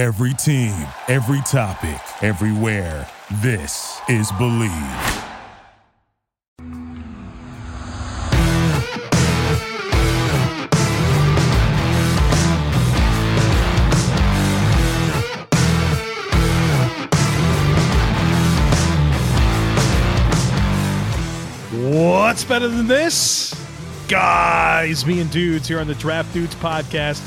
Every team, every topic, everywhere. This is Bleav. What's better than this? Guys, me and dudes here on the Draft Dudes Podcast.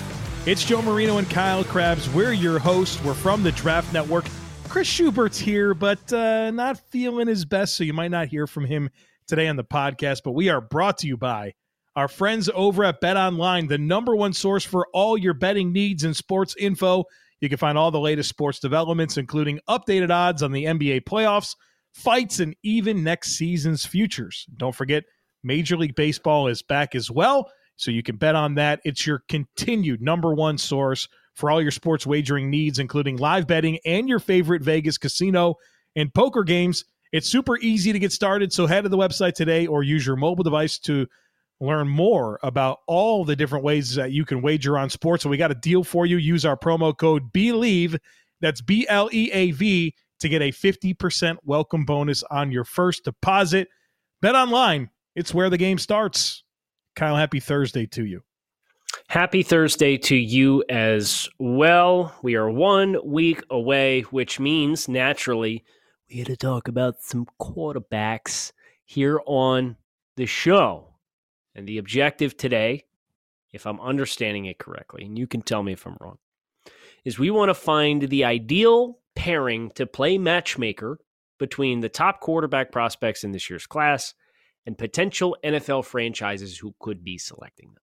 It's Joe Marino and Kyle Krabs. We're your hosts. We're from the Draft Network. Chris Schubert's here, but not feeling his best, so you might not hear from him today on the podcast. But we are brought to you by our friends over at Bet Online, the number one source for all your betting needs and sports info. You can find all the latest sports developments, including updated odds on the NBA playoffs, fights, and even next season's futures. Don't forget, Major League Baseball is back as well, so you can bet on that. It's your continued number one source for all your sports wagering needs, including live betting and your favorite Vegas casino and poker games. It's super easy to get started, so head to the website today or use your mobile device to learn more about all the different ways that you can wager on sports. So we got a deal for you. Use our promo code BLEAV, that's B-L-E-A-V, to get a 50% welcome bonus on your first deposit. Bet Online, it's where the game starts. Kyle, happy Thursday to you. Happy Thursday to you as well. We are 1 week away, which means, naturally, we had to talk about some quarterbacks here on the show. And the objective today, if I'm understanding it correctly, and you can tell me if I'm wrong, is we want to find the ideal pairing to play matchmaker between the top quarterback prospects in this year's class and potential NFL franchises who could be selecting them.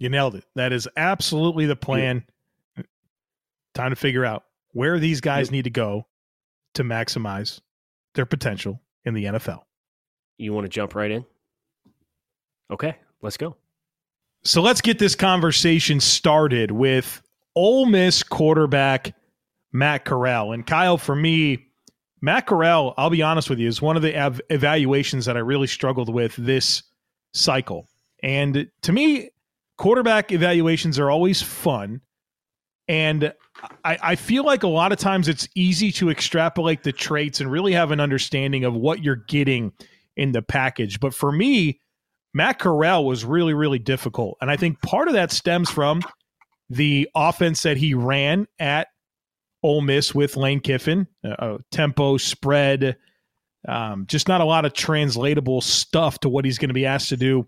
You nailed it. That is absolutely the plan. Yeah. Time to figure out where these guys need to go to maximize their potential in the NFL. You want to jump right in? Okay, let's go. So let's get this conversation started with Ole Miss quarterback Matt Corral. And Kyle, for me, Matt Corral, I'll be honest with you, is one of the evaluations that I really struggled with this cycle. And to me, quarterback evaluations are always fun. And I feel like a lot of times it's easy to extrapolate the traits and really have an understanding of what you're getting in the package. But for me, Matt Corral was really, really difficult. And I think part of that stems from the offense that he ran at Ole Miss with Lane Kiffin, tempo, spread, just not a lot of translatable stuff to what he's going to be asked to do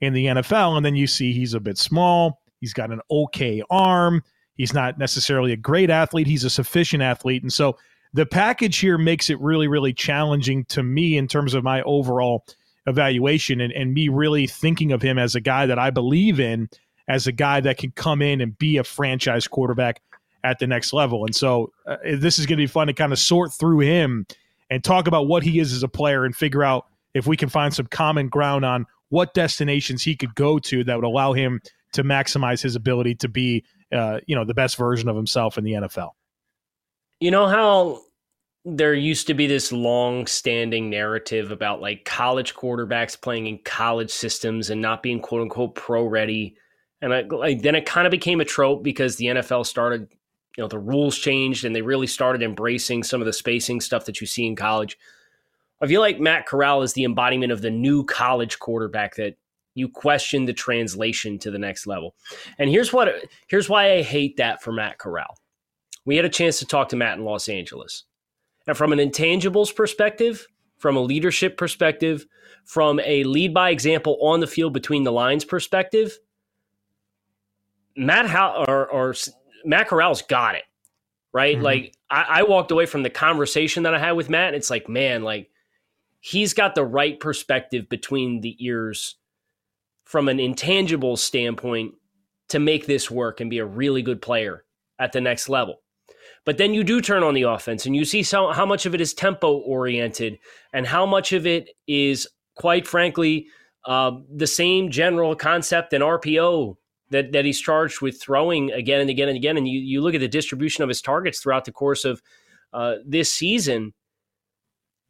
in the NFL. And then you see he's a bit small. He's got an okay arm. He's not necessarily a great athlete. He's a sufficient athlete. And so the package here makes it really, really challenging to me in terms of my overall evaluation and me really thinking of him as a guy that I believe in, as a guy that can come in and be a franchise quarterback at the next level. And so this is going to be fun to kind of sort through him and talk about what he is as a player and figure out if we can find some common ground on what destinations he could go to that would allow him to maximize his ability to be, the best version of himself in the NFL. You know how there used to be this long-standing narrative about like college quarterbacks playing in college systems and not being quote unquote pro ready. And then it kind of became a trope because the NFL started, the rules changed and they really started embracing some of the spacing stuff that you see in college. I feel like Matt Corral is the embodiment of the new college quarterback that you question the translation to the next level. And here's why I hate that for Matt Corral. We had a chance to talk to Matt in Los Angeles. And from an intangibles perspective, from a leadership perspective, from a lead by example on the field between the lines perspective, Matt Corral's got it, right? Mm-hmm. Like I walked away from the conversation that I had with Matt, and it's like, man, like he's got the right perspective between the ears from an intangible standpoint to make this work and be a really good player at the next level. But then you do turn on the offense and you see how much of it is tempo oriented and how much of it is, quite frankly, the same general concept in RPO that he's charged with throwing again and again and again. And you look at the distribution of his targets throughout the course of this season,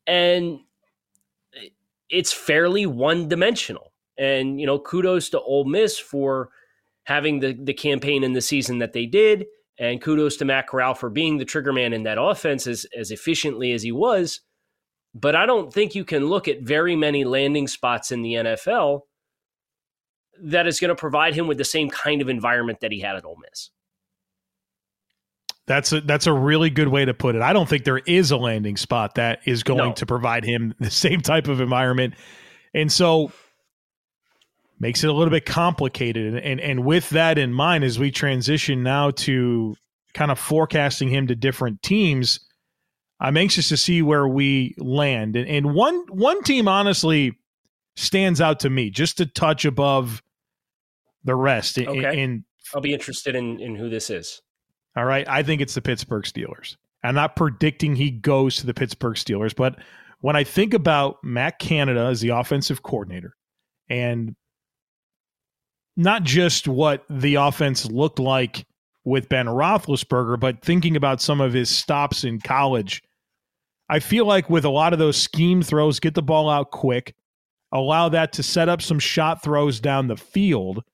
and it's fairly one-dimensional. And, kudos to Ole Miss for having the campaign in the season that they did And kudos to Matt Corral for being the trigger man in that offense as efficiently as he was. But I don't think you can look at very many landing spots in the NFL that is going to provide him with the same kind of environment that he had at Ole Miss. That's a really good way to put it. I don't think there is a landing spot that is going to provide him the same type of environment. And so makes it a little bit complicated. And with that in mind, as we transition now to kind of forecasting him to different teams, I'm anxious to see where we land. And one team honestly stands out to me just a touch above the rest. Okay. And I'll be interested in who this is. All right. I think it's the Pittsburgh Steelers. I'm not predicting he goes to the Pittsburgh Steelers, but when I think about Matt Canada as the offensive coordinator and not just what the offense looked like with Ben Roethlisberger, but thinking about some of his stops in college, I feel like with a lot of those scheme throws, get the ball out quick, allow that to set up some shot throws down the field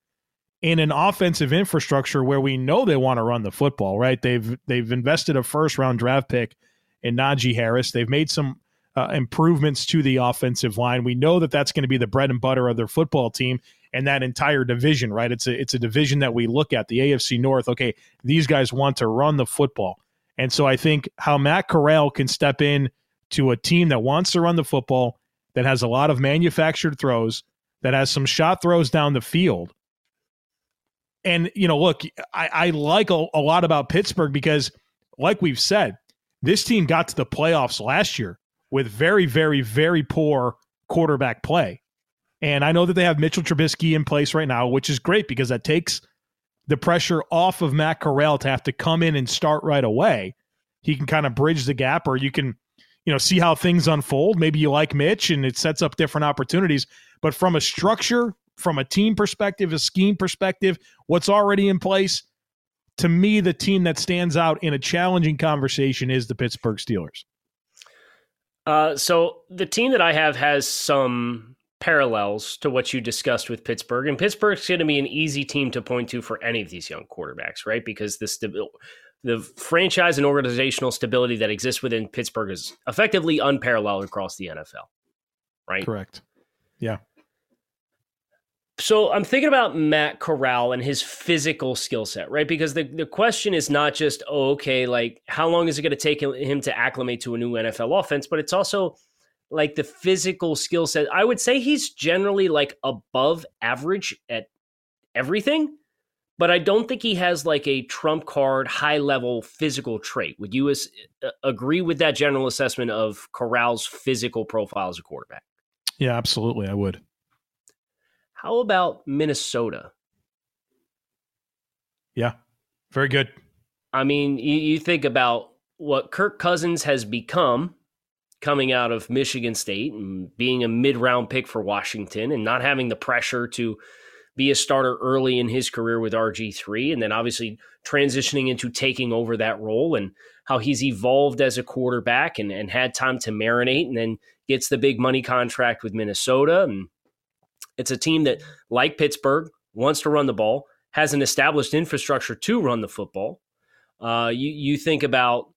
in an offensive infrastructure where we know they want to run the football, right? They've invested a first-round draft pick in Najee Harris. They've made some improvements to the offensive line. We know that that's going to be the bread and butter of their football team and that entire division, right? It's a division that we look at, the AFC North. Okay, these guys want to run the football. And so I think how Matt Corral can step in to a team that wants to run the football, that has a lot of manufactured throws, that has some shot throws down the field. And, you know, look, I like a lot about Pittsburgh because, like we've said, this team got to the playoffs last year with very, very, very poor quarterback play. And I know that they have Mitchell Trubisky in place right now, which is great because that takes the pressure off of Matt Corral to have to come in and start right away. He can kind of bridge the gap, or you can, you know, see how things unfold. Maybe you like Mitch and it sets up different opportunities. But from a structure, from a team perspective, a scheme perspective, what's already in place, to me, the team that stands out in a challenging conversation is the Pittsburgh Steelers. So the team that I have has some parallels to what you discussed with Pittsburgh, and Pittsburgh's going to be an easy team to point to for any of these young quarterbacks, right? Because the franchise and organizational stability that exists within Pittsburgh is effectively unparalleled across the NFL, right? Correct. Yeah. So I'm thinking about Matt Corral and his physical skill set, right? Because the question is not just, how long is it going to take him to acclimate to a new NFL offense? But it's also like the physical skill set. I would say he's generally like above average at everything, but I don't think he has like a trump card, high level physical trait. Would you agree with that general assessment of Corral's physical profile as a quarterback? Yeah, absolutely. I would. How about Minnesota? Yeah, very good. I mean, you think about what Kirk Cousins has become coming out of Michigan State and being a mid-round pick for Washington and not having the pressure to be a starter early in his career with RG3, and then obviously transitioning into taking over that role, and how he's evolved as a quarterback and had time to marinate, and then gets the big money contract with Minnesota. And it's a team that, like Pittsburgh, wants to run the ball, has an established infrastructure to run the football. You think about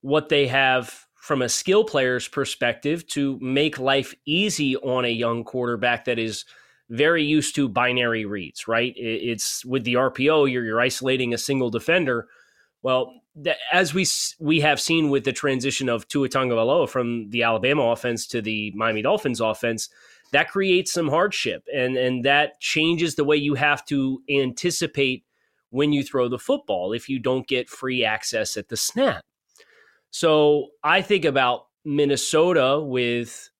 what they have from a skill player's perspective to make life easy on a young quarterback that is very used to binary reads, right? It's with the RPO, you're isolating a single defender. Well, as we have seen with the transition of Tua Tagovailoa from the Alabama offense to the Miami Dolphins offense, that creates some hardship, and that changes the way you have to anticipate when you throw the football if you don't get free access at the snap. So I think about Minnesota with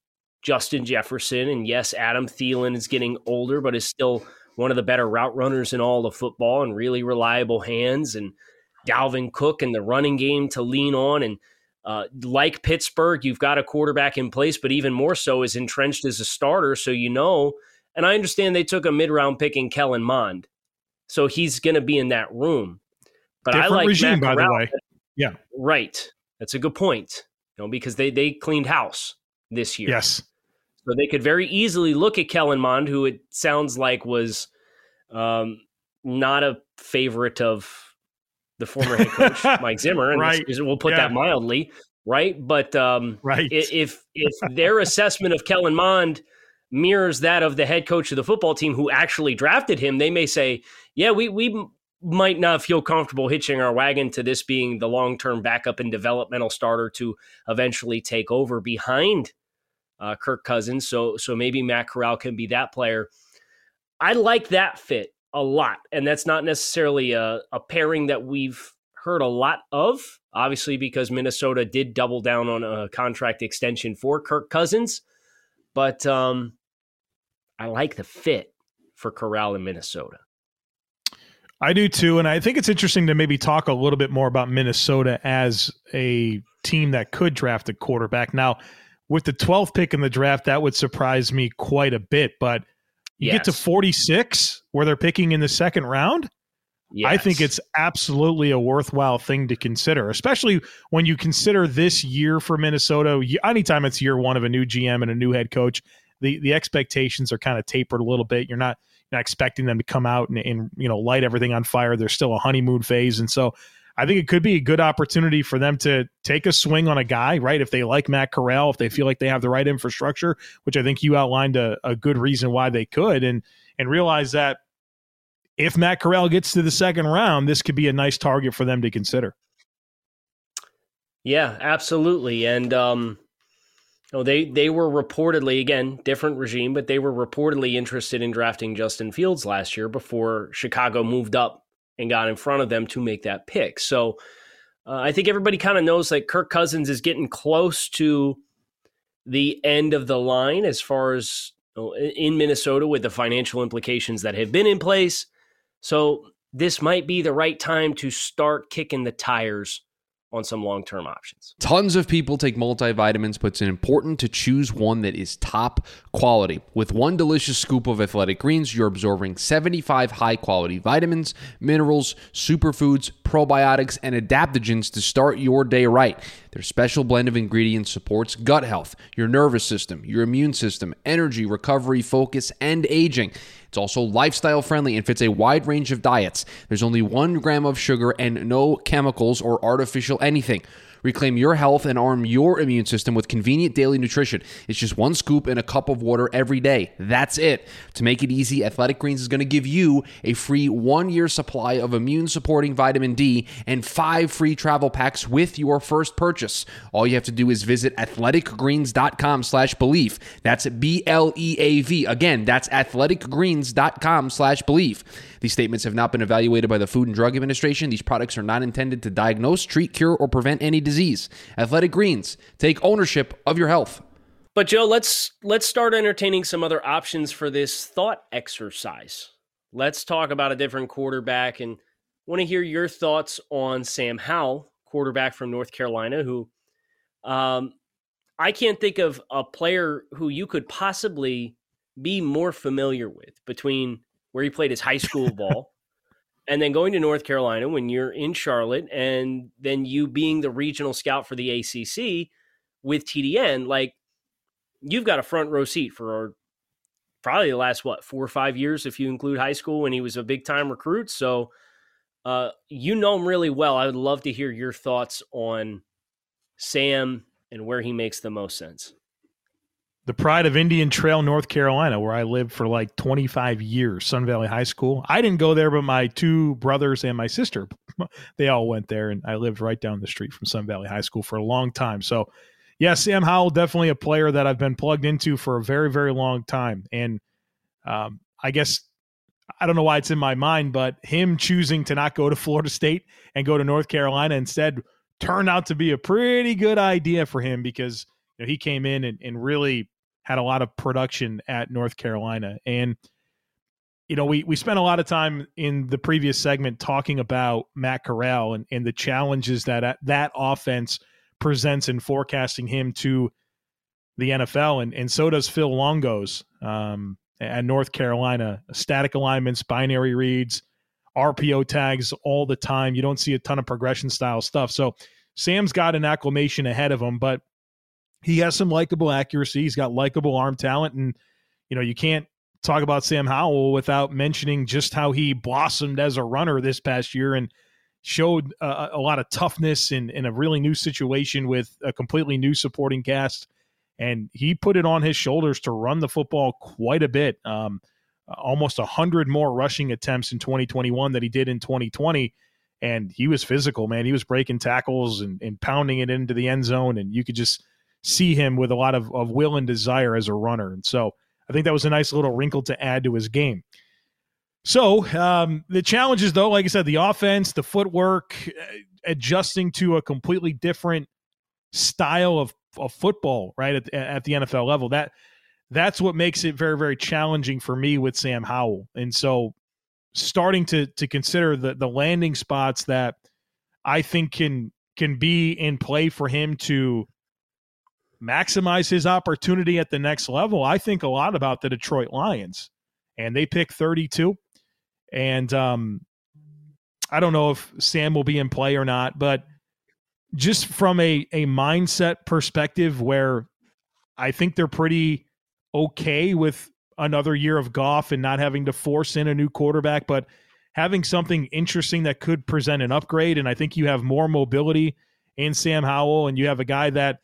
Justin Jefferson, and yes, Adam Thielen is getting older, but is still one of the better route runners in all of football and really reliable hands, and Dalvin Cook and the running game to lean on. And like Pittsburgh, you've got a quarterback in place, but even more so is entrenched as a starter. So, and I understand they took a mid-round pick in Kellen Mond, so he's going to be in that room. But different I like regime, by the way. Yeah, right. That's a good point. Because they cleaned house this year. Yes. So they could very easily look at Kellen Mond, who it sounds like was not a favorite of the former head coach, Mike Zimmer, and right. We'll put that mildly, right? But if their assessment of Kellen Mond mirrors that of the head coach of the football team who actually drafted him, they may say, yeah, we might not feel comfortable hitching our wagon to this being the long-term backup and developmental starter to eventually take over behind Kirk Cousins. So maybe Matt Corral can be that player. I like that fit a lot, and that's not necessarily a pairing that we've heard a lot of, obviously, because Minnesota did double down on a contract extension for Kirk Cousins. But I like the fit for Corral in Minnesota. I do too, and I think it's interesting to maybe talk a little bit more about Minnesota as a team that could draft a quarterback. Now, with the 12th pick in the draft, that would surprise me quite a bit, but you get to 46 where they're picking in the second round. Yes. I think it's absolutely a worthwhile thing to consider, especially when you consider this year for Minnesota. Anytime it's year one of a new GM and a new head coach, the expectations are kind of tapered a little bit. You're not expecting them to come out and light everything on fire. There's still a honeymoon phase. And so I think it could be a good opportunity for them to take a swing on a guy, right? If they like Matt Corral, if they feel like they have the right infrastructure, which I think you outlined a good reason why they could, and realize that if Matt Corral gets to the second round, this could be a nice target for them to consider. Yeah, absolutely. And they were reportedly, again, different regime, but they were reportedly interested in drafting Justin Fields last year before Chicago moved up and got in front of them to make that pick. So I think everybody kind of knows that Kirk Cousins is getting close to the end of the line as far as in Minnesota with the financial implications that have been in place. So this might be the right time to start kicking the tires on some long-term options. Tons of people take multivitamins, but it's important to choose one that is top quality. With one delicious scoop of Athletic Greens, you're absorbing 75 high-quality vitamins, minerals, superfoods, probiotics, and adaptogens to start your day right. Their special blend of ingredients supports gut health, your nervous system, your immune system, energy, recovery, focus, and aging. It's also lifestyle friendly and fits a wide range of diets. There's only 1 gram of sugar and no chemicals or artificial anything. Reclaim your health and arm your immune system with convenient daily nutrition. It's just 1 scoop and a cup of water every day. That's it. To make it easy, Athletic Greens is going to give you a free 1-year supply of immune-supporting vitamin D and 5 free travel packs with your first purchase. All you have to do is visit athleticgreens.com/Bleav. That's BLEAV. Again, that's athleticgreens.com/Bleav. These statements have not been evaluated by the Food and Drug Administration. These products are not intended to diagnose, treat, cure, or prevent any disease. Athletic Greens, take ownership of your health. But Joe, let's start entertaining some other options for this thought exercise. Let's talk about a different quarterback and want to hear your thoughts on Sam Howell, quarterback from North Carolina, who I can't think of a player who you could possibly be more familiar with between where he played his high school ball and then going to North Carolina when you're in Charlotte, and then you being the regional scout for the ACC with TDN. Like, you've got a front row seat for probably the last, 4 or 5 years, if you include high school, when he was a big time recruit. So you know him really well. I would love to hear your thoughts on Sam and where he makes the most sense. The pride of Indian Trail, North Carolina, where I lived for like 25 years, Sun Valley High School. I didn't go there, but my 2 brothers and my sister, they all went there, and I lived right down the street from Sun Valley High School for a long time. So, yeah, Sam Howell, definitely a player that I've been plugged into for a very, very long time. And I guess I don't know why it's in my mind, but him choosing to not go to Florida State and go to North Carolina instead turned out to be a pretty good idea for him, because he came in and really had a lot of production at North Carolina. And, we spent a lot of time in the previous segment talking about Matt Corral and the challenges that offense presents in forecasting him to the NFL. And so does Phil Longo's at North Carolina. Static alignments, binary reads, RPO tags all the time. You don't see a ton of progression style stuff. So Sam's got an acclimation ahead of him, but he has some likable accuracy. He's got likable arm talent. And, you can't talk about Sam Howell without mentioning just how he blossomed as a runner this past year. And showed a lot of toughness in a really new situation with a completely new supporting cast. And he put it on his shoulders to run the football quite a bit. Almost 100 more rushing attempts in 2021 than he did in 2020. And he was physical, man. He was breaking tackles and pounding it into the end zone. And you could just see him with a lot of will and desire as a runner. And so I think that was a nice little wrinkle to add to his game. So the challenges, though, like I said, the offense, the footwork, adjusting to a completely different style of football, right, at the NFL level. That's what makes it very, very challenging for me with Sam Howell. And so starting to consider the landing spots that I think can be in play for him to maximize his opportunity at the next level, I think a lot about the Detroit Lions. And they pick 32. And I don't know if Sam will be in play or not, but just from a mindset perspective where I think they're pretty okay with another year of Goff and not having to force in a new quarterback, but having something interesting that could present an upgrade. And I think you have more mobility in Sam Howell, and you have a guy that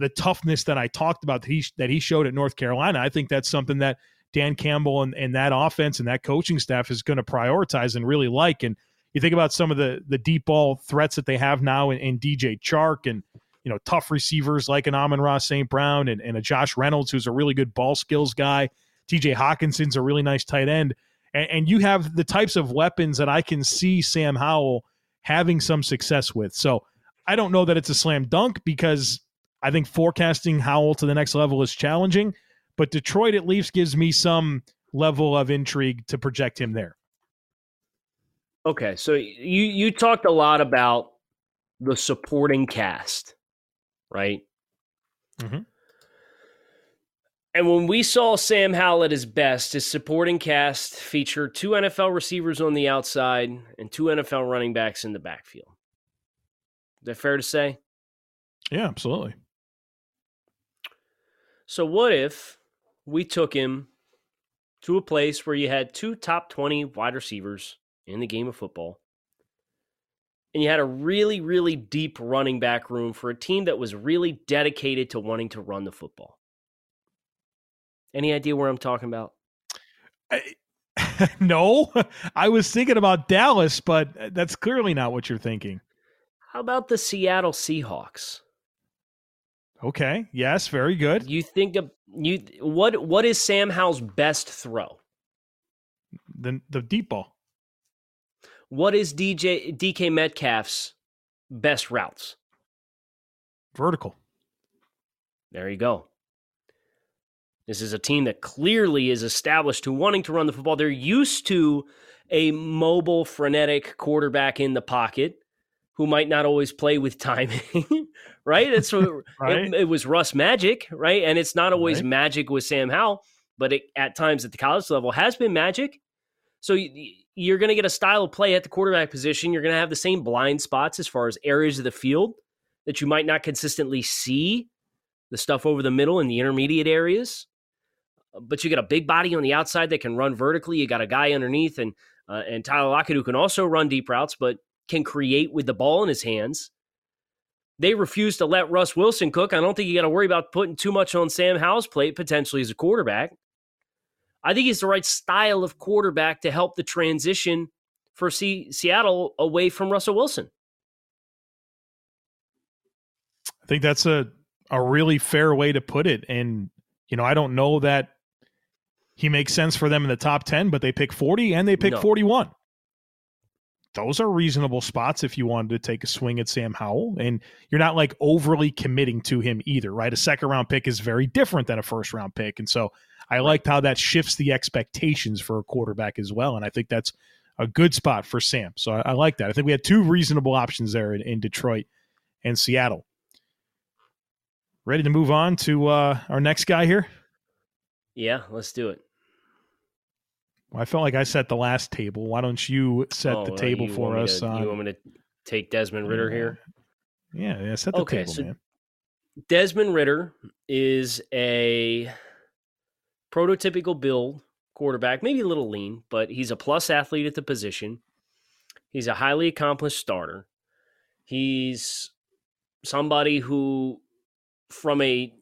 the toughness that I talked about that he showed at North Carolina. I think that's something that Dan Campbell and that offense and that coaching staff is going to prioritize and really like. And you think about some of the deep ball threats that they have now in DJ Chark and, you know, tough receivers like an Amon-Ra St. Brown and a Josh Reynolds, who's a really good ball skills guy. TJ Hawkinson's a really nice tight end. And you have the types of weapons that I can see Sam Howell having some success with. So I don't know that it's a slam dunk, because I think forecasting Howell to the next level is challenging. But Detroit at least gives me some level of intrigue to project him there. Okay, so you talked a lot about the supporting cast, right? Mm-hmm. And when we saw Sam Howell at his best, his supporting cast featured two NFL receivers on the outside and two NFL running backs in the backfield. Is that fair to say? Yeah, absolutely. So what if we took him to a place where you had two top 20 wide receivers in the game of football, and you had a really, really deep running back room for a team that was really dedicated to wanting to run the football? Any idea where I'm talking about? No, I was thinking about Dallas, but that's clearly not what you're thinking. How about the Seattle Seahawks? Okay. Yes. Very good. You think of you. What is Sam Howell's best throw? The deep ball. What is DK Metcalf's best routes? Vertical. There you go. This is a team that clearly is established to wanting to run the football. They're used to a mobile, frenetic quarterback in the pocket who might not always play with timing, right? That's what, right? It was Russ Magic, right? And it's not always magic with Sam Howell, but it, at times at the college level, has been magic. So you're going to get a style of play at the quarterback position. You're going to have the same blind spots as far as areas of the field that you might not consistently see, the stuff over the middle and the intermediate areas. But you got a big body on the outside that can run vertically. You got a guy underneath and Tyler Lockett, who can also run deep routes, but can create with the ball in his hands. They refuse to let Russ Wilson cook. I don't think you got to worry about putting too much on Sam Howell's plate, potentially as a quarterback. I think he's the right style of quarterback to help the transition for Seattle away from Russell Wilson. I think that's a really fair way to put it. And, you know, I don't know that he makes sense for them in the top 10, but they pick 40 and they pick 41. Those are reasonable spots if you wanted to take a swing at Sam Howell, and you're not like overly committing to him either, right? A second round pick is very different than a first round pick. And so I liked how that shifts the expectations for a quarterback as well. And I think that's a good spot for Sam. So I like that. I think we had two reasonable options there in Detroit and Seattle. Ready to move on to our next guy here? Yeah, let's do it. I felt like I set the last table. Why don't you set the table for us? You want me to take Desmond Ridder here? Yeah, set the table, so man. Desmond Ridder is a prototypical build quarterback, maybe a little lean, but he's a plus athlete at the position. He's a highly accomplished starter. He's somebody who, from a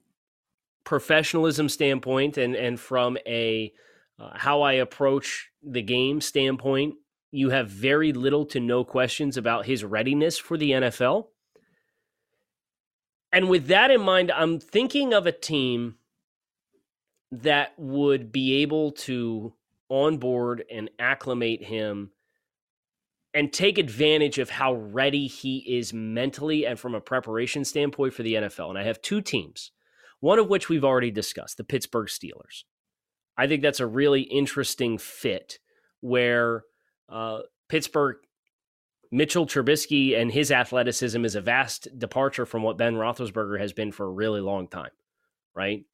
professionalism standpoint and from a how I approach the game standpoint, you have very little to no questions about his readiness for the NFL. And with that in mind, I'm thinking of a team that would be able to onboard and acclimate him and take advantage of how ready he is mentally and from a preparation standpoint for the NFL. And I have two teams, one of which we've already discussed, the Pittsburgh Steelers. I think that's a really interesting fit where Pittsburgh, Mitchell Trubisky and his athleticism is a vast departure from what Ben Roethlisberger has been for a really long time, right?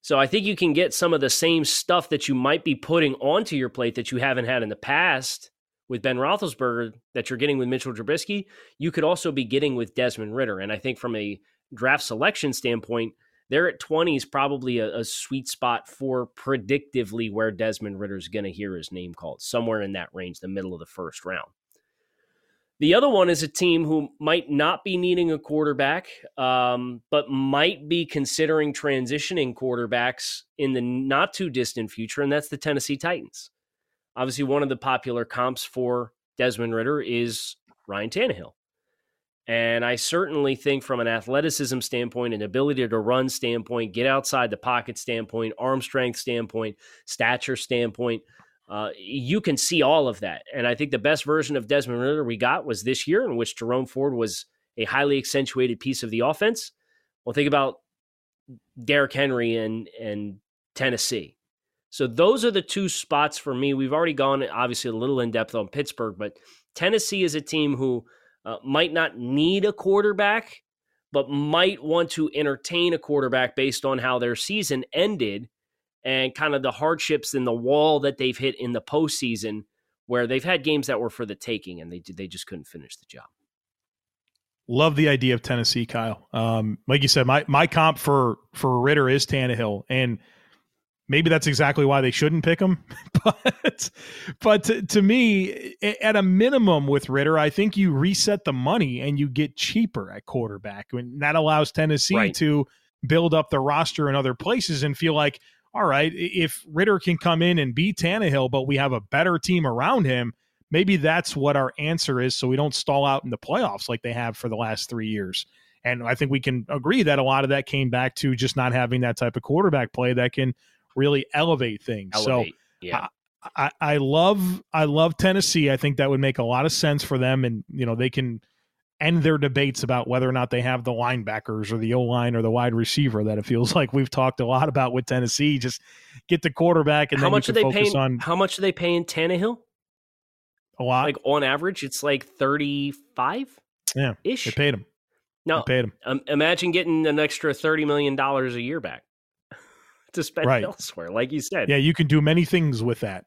So I think you can get some of the same stuff that you might be putting onto your plate that you haven't had in the past with Ben Roethlisberger that you're getting with Mitchell Trubisky, you could also be getting with Desmond Ridder. And I think from a draft selection standpoint, they're at 20 is probably a sweet spot for predictively where Desmond Ridder is going to hear his name called, somewhere in that range, the middle of the first round. The other one is a team who might not be needing a quarterback, but might be considering transitioning quarterbacks in the not too distant future, and that's the Tennessee Titans. Obviously, one of the popular comps for Desmond Ridder is Ryan Tannehill. And I certainly think from an athleticism standpoint, an ability to run standpoint, get outside the pocket standpoint, arm strength standpoint, stature standpoint, you can see all of that. And I think the best version of Desmond Ridder we got was this year, in which Jerome Ford was a highly accentuated piece of the offense. Well, think about Derrick Henry and Tennessee. So those are the two spots for me. We've already gone, obviously, a little in depth on Pittsburgh, but Tennessee is a team who might not need a quarterback, but might want to entertain a quarterback based on how their season ended and kind of the hardships and the wall that they've hit in the postseason, where they've had games that were for the taking and they just couldn't finish the job. Love the idea of Tennessee, Kyle. Like you said, my comp for Ridder is Tannehill, and maybe that's exactly why they shouldn't pick him. But to me, at a minimum with Ridder, I think you reset the money and you get cheaper at quarterback. And that allows Tennessee right. to build up the roster in other places and feel like, all right, if Ridder can come in and beat Tannehill, but we have a better team around him, maybe that's what our answer is, so we don't stall out in the playoffs like they have for the last 3 years. And I think we can agree that a lot of that came back to just not having that type of quarterback play that can really elevate things. So yeah. I love Tennessee. I think that would make a lot of sense for them. And, you know, they can end their debates about whether or not they have the linebackers or the O-line or the wide receiver that it feels like we've talked a lot about with Tennessee. Just get the quarterback and how much are they paying Tannehill? A lot. Like on average, it's like 35 ish. They paid him. Imagine getting an extra $30 million a year back to spend elsewhere. Like you said, yeah, you can do many things with that.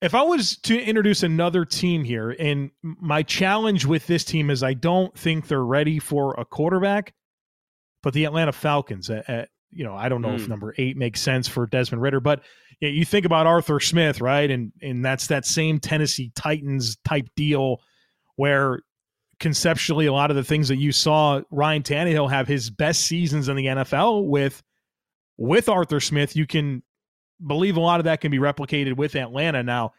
If I was to introduce another team here, and my challenge with this team is I don't think they're ready for a quarterback, but the Atlanta Falcons, I don't know if number 8 makes sense for Desmond Ridder, but yeah, you think about Arthur Smith, right? And that's that same Tennessee Titans type deal where conceptually a lot of the things that you saw Ryan Tannehill have his best seasons in the NFL with Arthur Smith, you can Bleav a lot of that can be replicated with Atlanta. Now,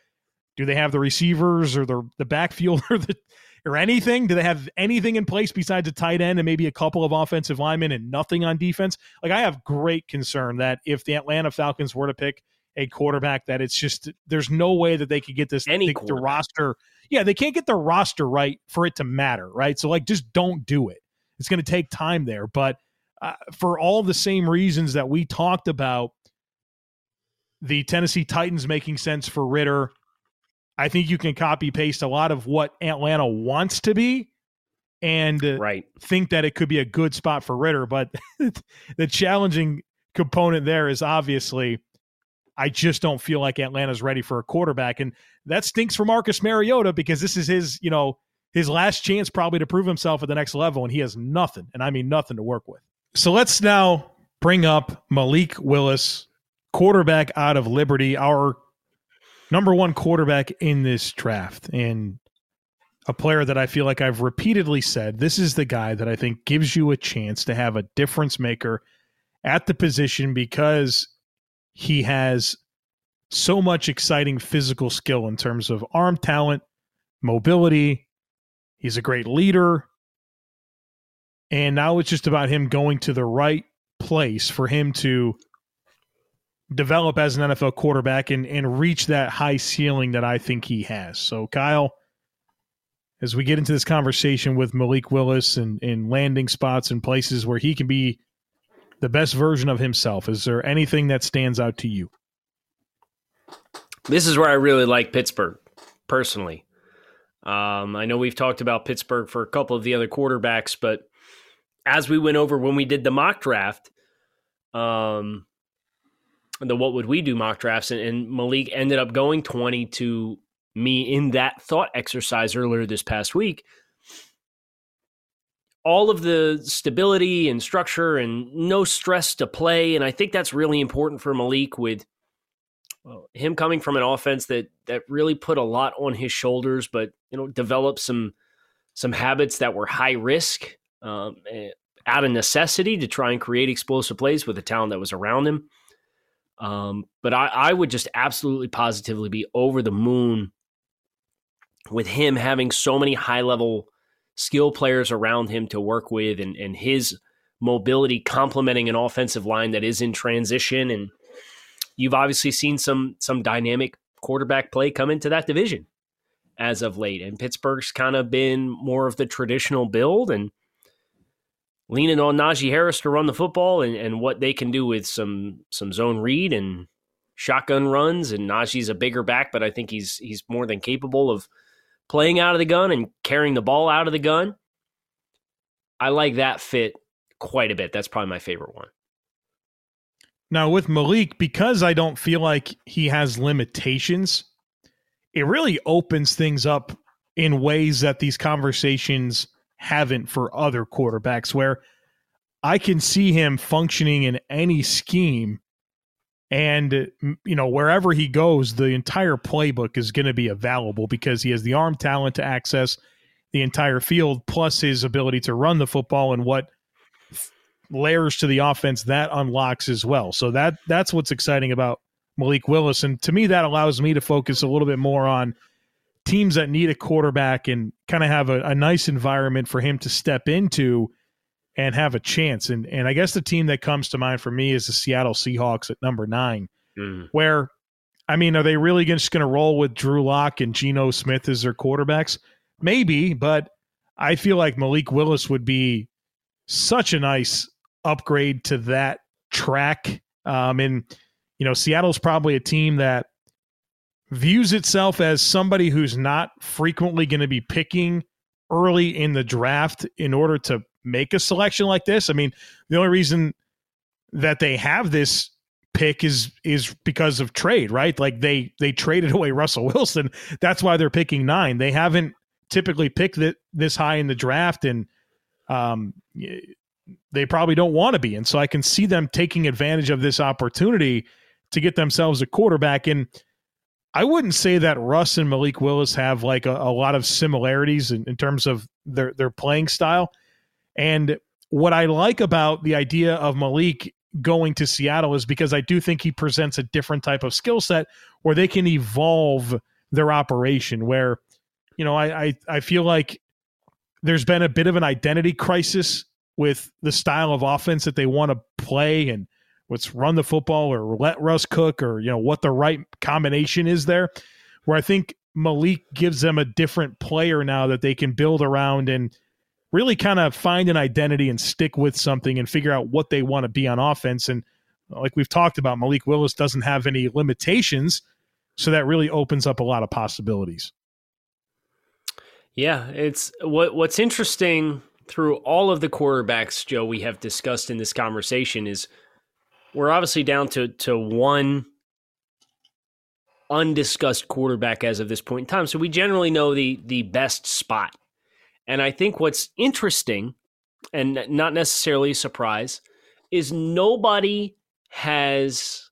do they have the receivers or the backfield or anything? Do they have anything in place besides a tight end and maybe a couple of offensive linemen and nothing on defense? Like, I have great concern that if the Atlanta Falcons were to pick a quarterback, that it's just there's no way that they could get the roster. Yeah, they can't get the roster right for it to matter, right? So, like, just don't do it. It's going to take time there. But for all the same reasons that we talked about, the Tennessee Titans making sense for Ridder, I think you can copy paste a lot of what Atlanta wants to be and think that it could be a good spot for Ridder. But the challenging component there is obviously, I just don't feel like Atlanta's ready for a quarterback. And that stinks for Marcus Mariota, because this is his last chance probably to prove himself at the next level. And he has nothing. And I mean, nothing to work with. So let's now bring up Malik Willis, quarterback out of Liberty, our number 1 quarterback in this draft. And a player that I feel like I've repeatedly said, this is the guy that I think gives you a chance to have a difference maker at the position because he has so much exciting physical skill in terms of arm talent, mobility. He's a great leader. And now it's just about him going to the right place for him to develop as an NFL quarterback and reach that high ceiling that I think he has. So, Kyle, as we get into this conversation with Malik Willis and landing spots and places where he can be the best version of himself, is there anything that stands out to you? This is where I really like Pittsburgh, personally. I know we've talked about Pittsburgh for a couple of the other quarterbacks, but as we went over when we did the mock draft, the What Would We Do mock drafts, and Malik ended up going 20 to me in that thought exercise earlier this past week. All of the stability and structure and no stress to play, and I think that's really important for Malik with him coming from an offense that really put a lot on his shoulders, but developed some habits that were high risk out of necessity to try and create explosive plays with the talent that was around him. But I would just absolutely positively be over the moon with him having so many high-level skill players around him to work with and his mobility complementing an offensive line that is in transition. And you've obviously seen some dynamic quarterback play come into that division as of late. And Pittsburgh's kind of been more of the traditional build and leaning on Najee Harris to run the football and what they can do with some zone read and shotgun runs. And Najee's a bigger back, but I think he's more than capable of playing out of the gun and carrying the ball out of the gun. I like that fit quite a bit. That's probably my favorite one. Now with Malik, because I don't feel like he has limitations, it really opens things up in ways that these conversations haven't for other quarterbacks, where I can see him functioning in any scheme, and wherever he goes, the entire playbook is going to be available because he has the arm talent to access the entire field, plus his ability to run the football and what layers to the offense that unlocks as well. So that's what's exciting about Malik Willis, and to me that allows me to focus a little bit more on teams that need a quarterback and kind of have a nice environment for him to step into and have a chance. And I guess the team that comes to mind for me is the Seattle Seahawks at number 9, where, are they really just going to roll with Drew Lock and Geno Smith as their quarterbacks? Maybe, but I feel like Malik Willis would be such a nice upgrade to that track. Seattle's probably a team that views itself as somebody who's not frequently going to be picking early in the draft in order to make a selection like this. The only reason that they have this pick is because of trade, right? Like they traded away Russell Wilson. That's why they're picking 9. They haven't typically picked this high in the draft, and they probably don't want to be. And so I can see them taking advantage of this opportunity to get themselves a quarterback. And I wouldn't say that Russ and Malik Willis have like a lot of similarities in terms of their playing style. And what I like about the idea of Malik going to Seattle is because I do think he presents a different type of skill set where they can evolve their operation, where, I feel like there's been a bit of an identity crisis with the style of offense that they want to play and what's run the football or let Russ cook, or, what the right combination is there, where I think Malik gives them a different player now that they can build around and really kind of find an identity and stick with something and figure out what they want to be on offense. And like we've talked about, Malik Willis doesn't have any limitations. So that really opens up a lot of possibilities. Yeah. It's what's interesting through all of the quarterbacks, Joe, we have discussed in this conversation is, we're obviously down to one undiscussed quarterback as of this point in time. So we generally know the best spot. And I think what's interesting, and not necessarily a surprise, is nobody has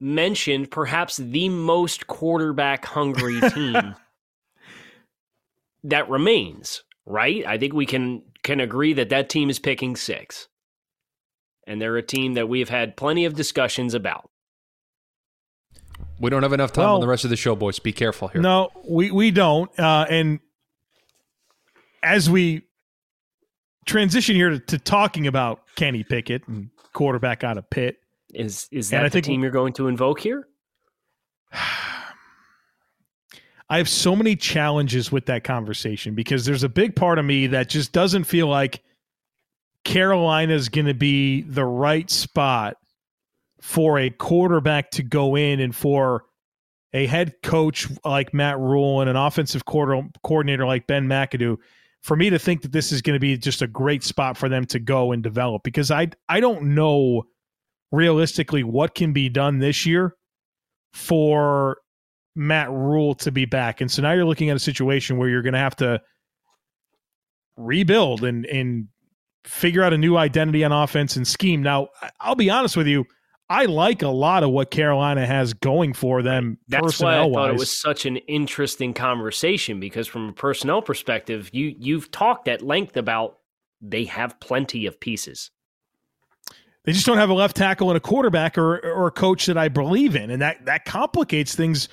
mentioned perhaps the most quarterback-hungry team that remains, right? I think we can agree that that team is picking 6. And they're a team that we've had plenty of discussions about. We don't have enough time on the rest of the show, boys. Be careful here. No, we don't. And as we transition here to talking about Kenny Pickett and quarterback out of Pitt. Is that the team you're going to invoke here? I have so many challenges with that conversation because there's a big part of me that just doesn't feel like Carolina is going to be the right spot for a quarterback to go in and for a head coach like Matt Rule and an offensive coordinator like Ben McAdoo, for me to think that this is going to be just a great spot for them to go and develop, because I don't know realistically what can be done this year for Matt Rule to be back. And so now you're looking at a situation where you're going to have to rebuild and figure out a new identity on offense and scheme. Now, I'll be honest with you. I like a lot of what Carolina has going for them. That's why I thought it was such an interesting conversation, because from a personnel perspective, you've talked at length about they have plenty of pieces. They just don't have a left tackle and a quarterback or a coach that I Bleav in, and that complicates things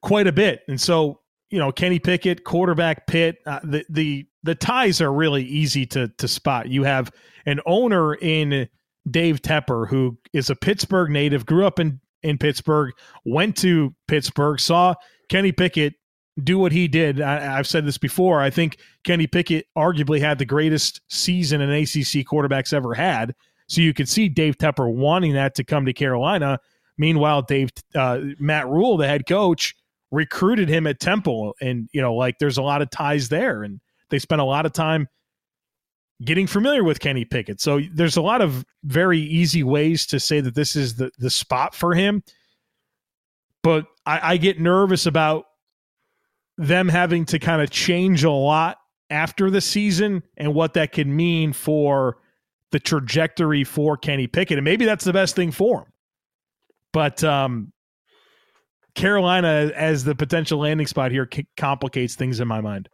quite a bit. And so, you know, Kenny Pickett, quarterback Pitt, the ties are really easy to spot. You have an owner in Dave Tepper, who is a Pittsburgh native, grew up in Pittsburgh, went to Pittsburgh, saw Kenny Pickett do what he did. I've said this before. I think Kenny Pickett arguably had the greatest season an ACC quarterback's ever had. So you could see Dave Tepper wanting that to come to Carolina. Meanwhile, Matt Rule, the head coach, recruited him at Temple. And, you know, like there's a lot of ties there. And they spent a lot of time getting familiar with Kenny Pickett. So there's a lot of very easy ways to say that this is the spot for him. But I get nervous about them having to kind of change a lot after the season and what that could mean for the trajectory for Kenny Pickett. And maybe that's the best thing for him. But Carolina as the potential landing spot here complicates things in my mind.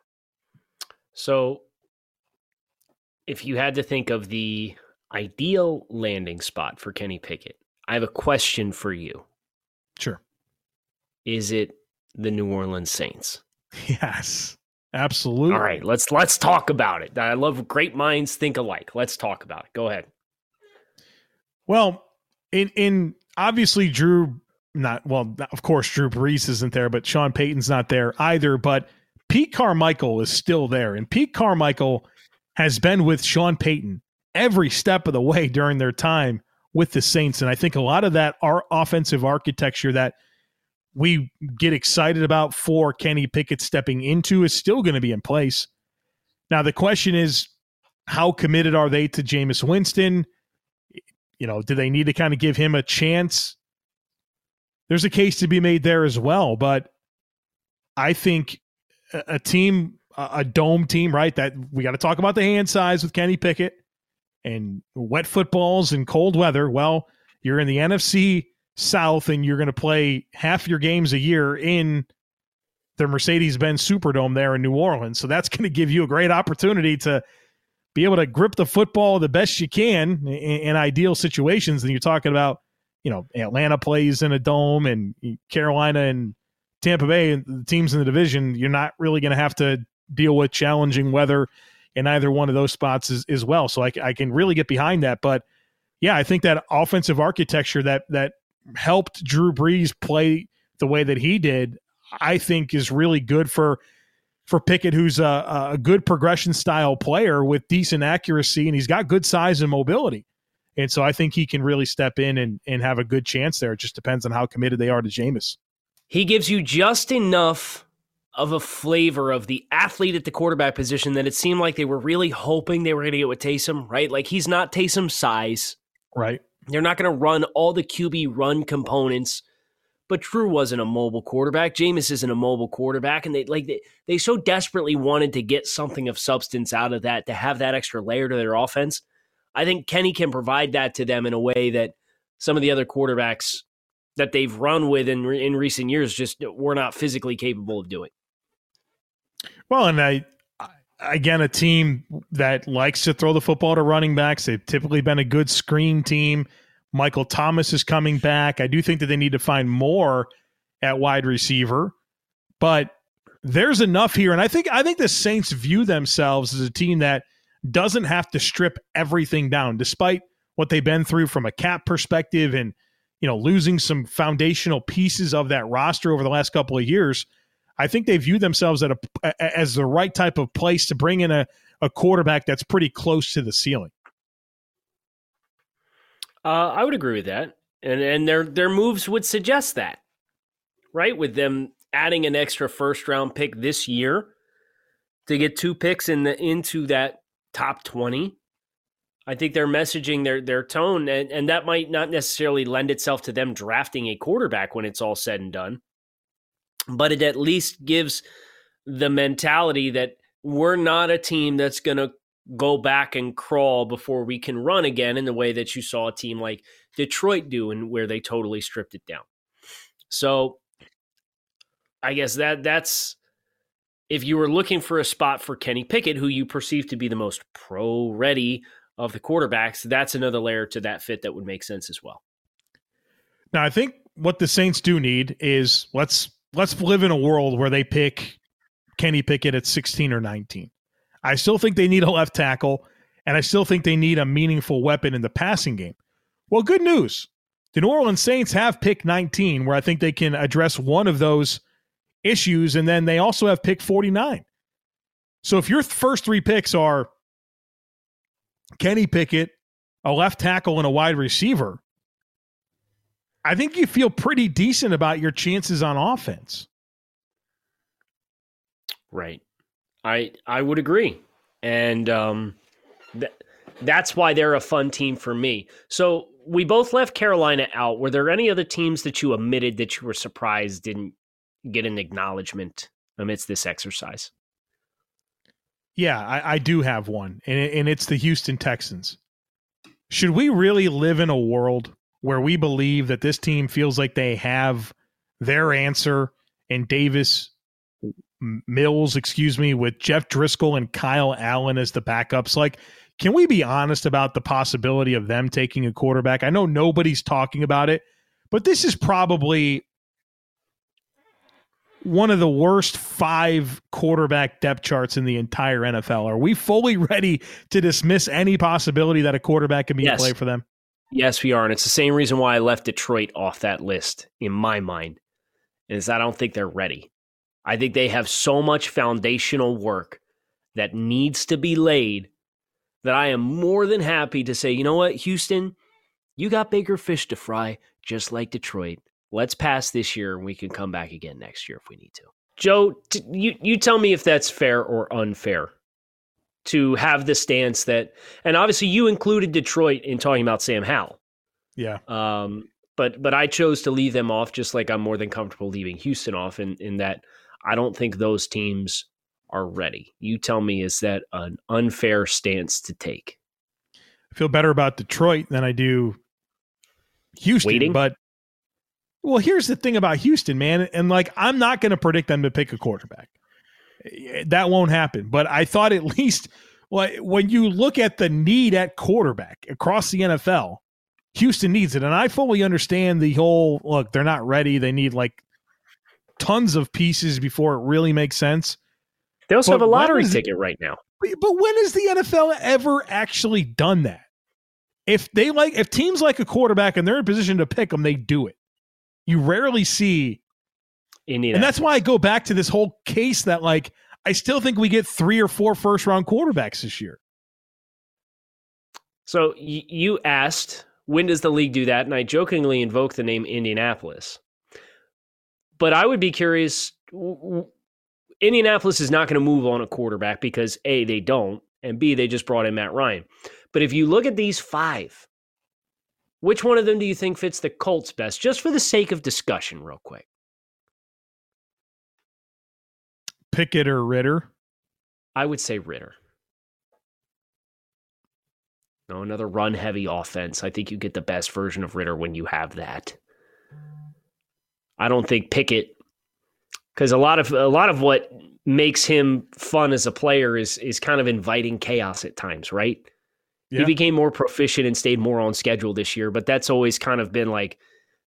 So if you had to think of the ideal landing spot for Kenny Pickett, I have a question for you. Sure. Is it the New Orleans Saints? Yes, absolutely. All right, let's talk about it. I love great minds think alike. Let's talk about it. Go ahead. Well, in obviously of course, Drew Brees isn't there, but Sean Payton's not there either. But Pete Carmichael is still there, and Pete Carmichael has been with Sean Payton every step of the way during their time with the Saints. And I think a lot of that our offensive architecture that we get excited about for Kenny Pickett stepping into is still going to be in place. Now, the question is, how committed are they to Jameis Winston? You know, do they need to kind of give him a chance? There's a case to be made there as well, but I think a dome team, right? That we got to talk about the hand size with Kenny Pickett and wet footballs and cold weather. Well, you're in the NFC South and you're going to play half your games a year in the Mercedes-Benz Superdome there in New Orleans. So that's going to give you a great opportunity to be able to grip the football the best you can in ideal situations. And you're talking about, you know, Atlanta plays in a dome and Carolina and Tampa Bay, the teams in the division. You're not really going to have to deal with challenging weather in either one of those spots as well. So I can really get behind that. But yeah, I think that offensive architecture that helped Drew Brees play the way that he did, I think is really good for Pickett, who's a good progression style player with decent accuracy, and he's got good size and mobility. And so I think he can really step in and have a good chance there. It just depends on how committed they are to Jameis. He gives you just enough of a flavor of the athlete at the quarterback position that it seemed like they were really hoping they were going to get with Taysom, right? Like, he's not Taysom's size. Right. They're not going to run all the QB run components, but Drew wasn't a mobile quarterback. Jameis isn't a mobile quarterback. And they so desperately wanted to get something of substance out of that, to have that extra layer to their offense. I think Kenny can provide that to them in a way that some of the other quarterbacks that they've run with in recent years just were not physically capable of doing. Well, and again, a team that likes to throw the football to running backs. They've typically been a good screen team. Michael Thomas is coming back. I do think that they need to find more at wide receiver, but there's enough here. And I think the Saints view themselves as a team that doesn't have to strip everything down, despite what they've been through from a cap perspective and, you know, losing some foundational pieces of that roster over the last couple of years. I think they view themselves as the right type of place to bring in a quarterback that's pretty close to the ceiling. I would agree with that, and their moves would suggest that, right? With them adding an extra first-round pick this year to get two picks into that top 20, I think their messaging, their tone, and that might not necessarily lend itself to them drafting a quarterback when it's all said and done. But it at least gives the mentality that we're not a team that's going to go back and crawl before we can run again in the way that you saw a team like Detroit do and where they totally stripped it down. So I guess that's if you were looking for a spot for Kenny Pickett, who you perceive to be the most pro-ready of the quarterbacks, that's another layer to that fit that would make sense as well. Now, I think what the Saints do need is let's live in a world where they pick Kenny Pickett at 16 or 19. I still think they need a left tackle, and I still think they need a meaningful weapon in the passing game. Well, good news. The New Orleans Saints have pick 19, where I think they can address one of those issues, and then they also have pick 49. So if your first three picks are Kenny Pickett, a left tackle, and a wide receiver, I think you feel pretty decent about your chances on offense. Right. I would agree. And that's why they're a fun team for me. So we both left Carolina out. Were there any other teams that you omitted that you were surprised didn't get an acknowledgement amidst this exercise? Yeah, I do have one, and it's the Houston Texans. Should we really live in a world where we Bleav that this team feels like they have their answer in Davis Mills, with Jeff Driscoll and Kyle Allen as the backups? Like, can we be honest about the possibility of them taking a quarterback? I know nobody's talking about it, but this is probably one of the worst five quarterback depth charts in the entire NFL. Are we fully ready to dismiss any possibility that a quarterback can be in play for them? Yes, we are. And it's the same reason why I left Detroit off that list in my mind, is I don't think they're ready. I think they have so much foundational work that needs to be laid that I am more than happy to say, you know what, Houston, you got bigger fish to fry, just like Detroit. Let's pass this year, and we can come back again next year if we need to. Joe, you tell me if that's fair or unfair to have the stance that, and obviously you included Detroit in talking about Sam Howell. Yeah. But I chose to Bleav them off, just like I'm more than comfortable leaving Houston off in that I don't think those teams are ready. You tell me, is that an unfair stance to take? I feel better about Detroit than I do Houston. Waiting? But well, here's the thing about Houston, man. And like, I'm not going to predict them to pick a quarterback. That won't happen. But I thought at least when you look at the need at quarterback across the NFL, Houston needs it. And I fully understand the whole, look, they're not ready. They need like tons of pieces before it really makes sense. They also have a lottery ticket right now. But when has the NFL ever actually done that? If teams like a quarterback and they're in position to pick them, they do it. You rarely see Indiana. And that's why I go back to this whole case that like, I still think we get 3 or 4 first round quarterbacks this year. So you asked, when does the league do that? And I jokingly invoke the name Indianapolis, but I would be curious. Indianapolis is not going to move on a quarterback because A, they don't, and B, they just brought in Matt Ryan. But if you look at these 5, which one of them do you think fits the Colts best? Just for the sake of discussion, real quick. Pickett or Ridder? I would say Ridder. No, another run-heavy offense. I think you get the best version of Ridder when you have that. I don't think Pickett because a lot of what makes him fun as a player is kind of inviting chaos at times, right? Yeah. He became more proficient and stayed more on schedule this year, but that's always kind of been like,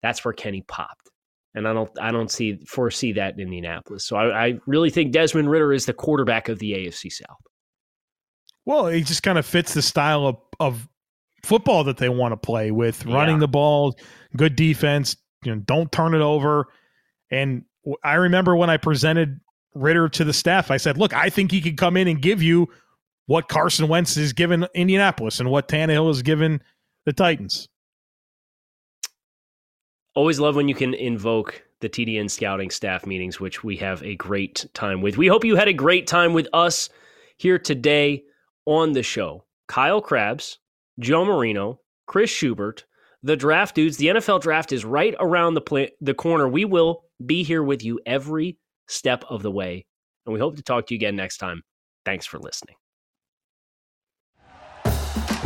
that's where Kenny popped. And I don't foresee that in Indianapolis. So I really think Desmond Ridder is the quarterback of the AFC South. Well, he just kind of fits the style of football that they want to play with, running the ball, good defense, don't turn it over. And I remember when I presented Ridder to the staff, I said, look, I think he could come in and give you what Carson Wentz is giving Indianapolis and what Tannehill is giving the Titans. Always love when you can invoke the TDN scouting staff meetings, which we have a great time with. We hope you had a great time with us here today on the show. Kyle Krabs, Joe Marino, Chris Schubert, the Draft Dudes. The NFL Draft is right around the corner. We will be here with you every step of the way, and we hope to talk to you again next time. Thanks for listening.